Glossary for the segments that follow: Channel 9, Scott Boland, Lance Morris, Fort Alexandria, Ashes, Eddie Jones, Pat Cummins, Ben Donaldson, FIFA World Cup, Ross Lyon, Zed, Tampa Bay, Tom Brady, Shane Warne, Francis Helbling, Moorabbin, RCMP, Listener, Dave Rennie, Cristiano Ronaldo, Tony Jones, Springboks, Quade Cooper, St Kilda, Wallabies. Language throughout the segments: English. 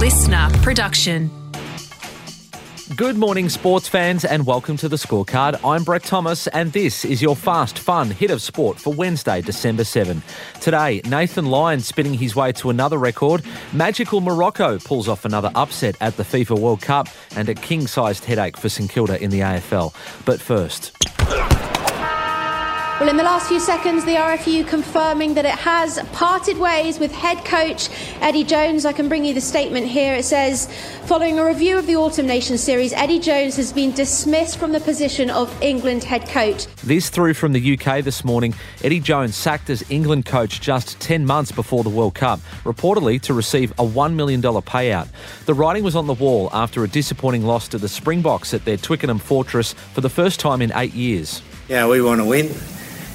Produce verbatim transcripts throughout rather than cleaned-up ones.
Listener production. Good morning, sports fans, and welcome to The Scorecard. I'm Brett Thomas, and this is your fast, fun hit of sport for Wednesday, December seventh. Today, Nathan Lyon spinning his way to another record. Magical Morocco pulls off another upset at the FIFA World Cup, and a king-sized headache for St Kilda in the A F L. But first... Well, in the last few seconds, the R F U confirming that it has parted ways with head coach Eddie Jones. I can bring you the statement here. It says, following a review of the Autumn Nations series, Eddie Jones has been dismissed from the position of England head coach. This through from the U K this morning. Eddie Jones sacked as England coach just ten months before the World Cup, reportedly to receive a one million dollars payout. The writing was on the wall after a disappointing loss to the Springboks at their Twickenham fortress for the first time in eight years. Yeah, we want to win.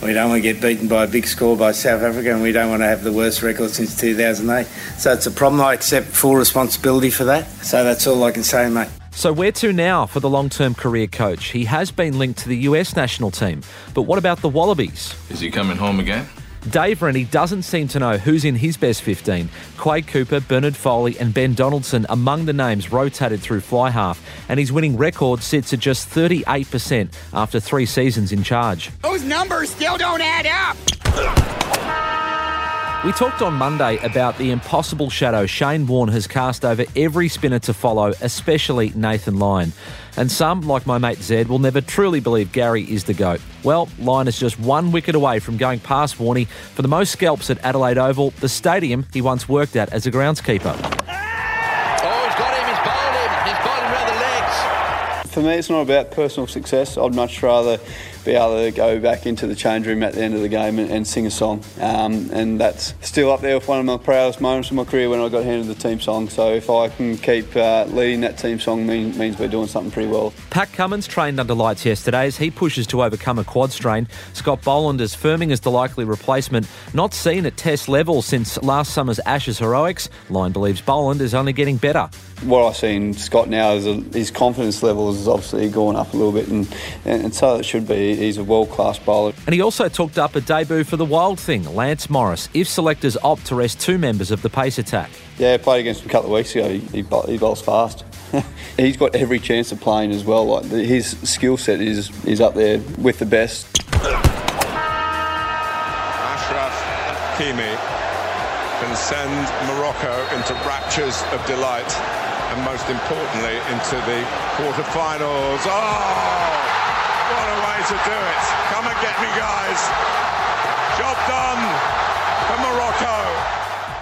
We don't want to get beaten by a big score by South Africa, and we don't want to have the worst record since two thousand eight. So it's a problem. I accept full responsibility for that. So that's all I can say, mate. So where to now for the long-term career coach? He has been linked to the U S national team. But what about the Wallabies? Is he coming home again? Dave Rennie doesn't seem to know who's in his best fifteen. Quade Cooper, Bernard Foley and Ben Donaldson among the names rotated through fly half, and his winning record sits at just thirty-eight percent after three seasons in charge. Those numbers still don't add up! We talked on Monday about the impossible shadow Shane Warne has cast over every spinner to follow, especially Nathan Lyon. And some, like my mate Zed, will never truly believe Gary is the GOAT. Well, Lyon is just one wicket away from going past Warnie for the most scalps at Adelaide Oval, the stadium he once worked at as a groundskeeper. Oh, he's got him, he's bowled him, he's bowled him around the legs. For me, it's not about personal success. I'd much rather be able to go back into the change room at the end of the game and, and sing a song. Um, and that's still up there with one of my proudest moments of my career when I got handed the team song. So if I can keep uh, leading that team song, mean, means we're doing something pretty well. Pat Cummins trained under lights yesterday as he pushes to overcome a quad strain. Scott Boland is firming as the likely replacement. Not seen at test level since last summer's Ashes heroics, Lyon believes Boland is only getting better. What I've seen Scott now is a, his confidence level has obviously gone up a little bit, and, and, and so it should be. He's a world-class bowler. And he also talked up a debut for the wild thing, Lance Morris, if selectors opt to rest two members of the pace attack. Yeah, I played against him a couple of weeks ago. He, he, he bowls fast. He's got every chance of playing as well. Like his skill set is, is up there with the best. Achraf Hakimi can send Morocco into raptures of delight and, most importantly, into the quarterfinals. Oh! What a way to do it. Come and get me, guys. Job done for Morocco.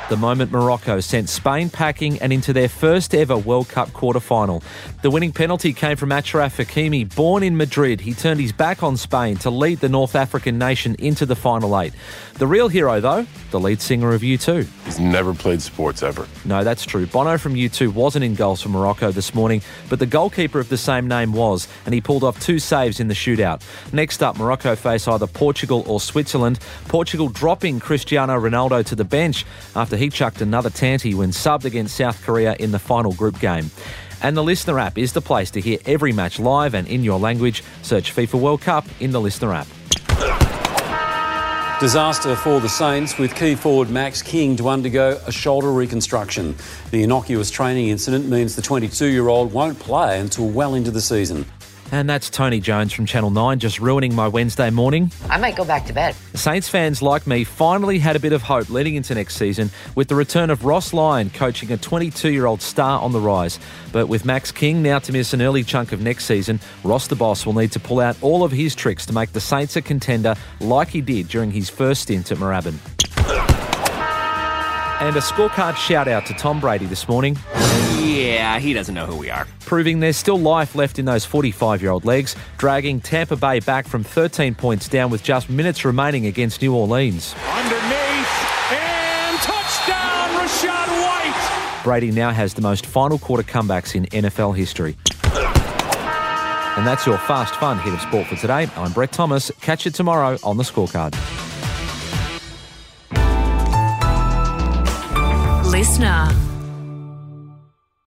The moment Morocco sent Spain packing and into their first ever World Cup quarter-final. The winning penalty came from Achraf Hakimi. Born in Madrid, he turned his back on Spain to lead the North African nation into the final eight. The real hero, though, the lead singer of U two. He's never played sports ever. No, that's true. Bono from U two wasn't in goals for Morocco this morning, but the goalkeeper of the same name was, and he pulled off two saves in the shootout. Next up, Morocco face either Portugal or Switzerland. Portugal dropping Cristiano Ronaldo to the bench after he chucked another tanty when subbed against South Korea in the final group game. And the Listener app is the place to hear every match live and in your language. Search FIFA World Cup in the Listener app. Disaster for the Saints, with key forward Max King to undergo a shoulder reconstruction. The innocuous training incident means the twenty-two-year-old won't play until well into the season. And that's Tony Jones from Channel nine just ruining my Wednesday morning. I might go back to bed. Saints fans like me finally had a bit of hope leading into next season with the return of Ross Lyon coaching a twenty-two-year-old star on the rise. But with Max King now to miss an early chunk of next season, Ross the boss will need to pull out all of his tricks to make the Saints a contender like he did during his first stint at Moorabbin. And a scorecard shout-out to Tom Brady this morning. Yeah, he doesn't know who we are. Proving there's still life left in those forty-five-year-old legs, dragging Tampa Bay back from thirteen points down with just minutes remaining against New Orleans. Underneath, and touchdown, Rashad White! Brady now has the most final quarter comebacks in N F L history. And that's your fast, fun hit of sport for today. I'm Brett Thomas. Catch you tomorrow on The Scorecard. Listener.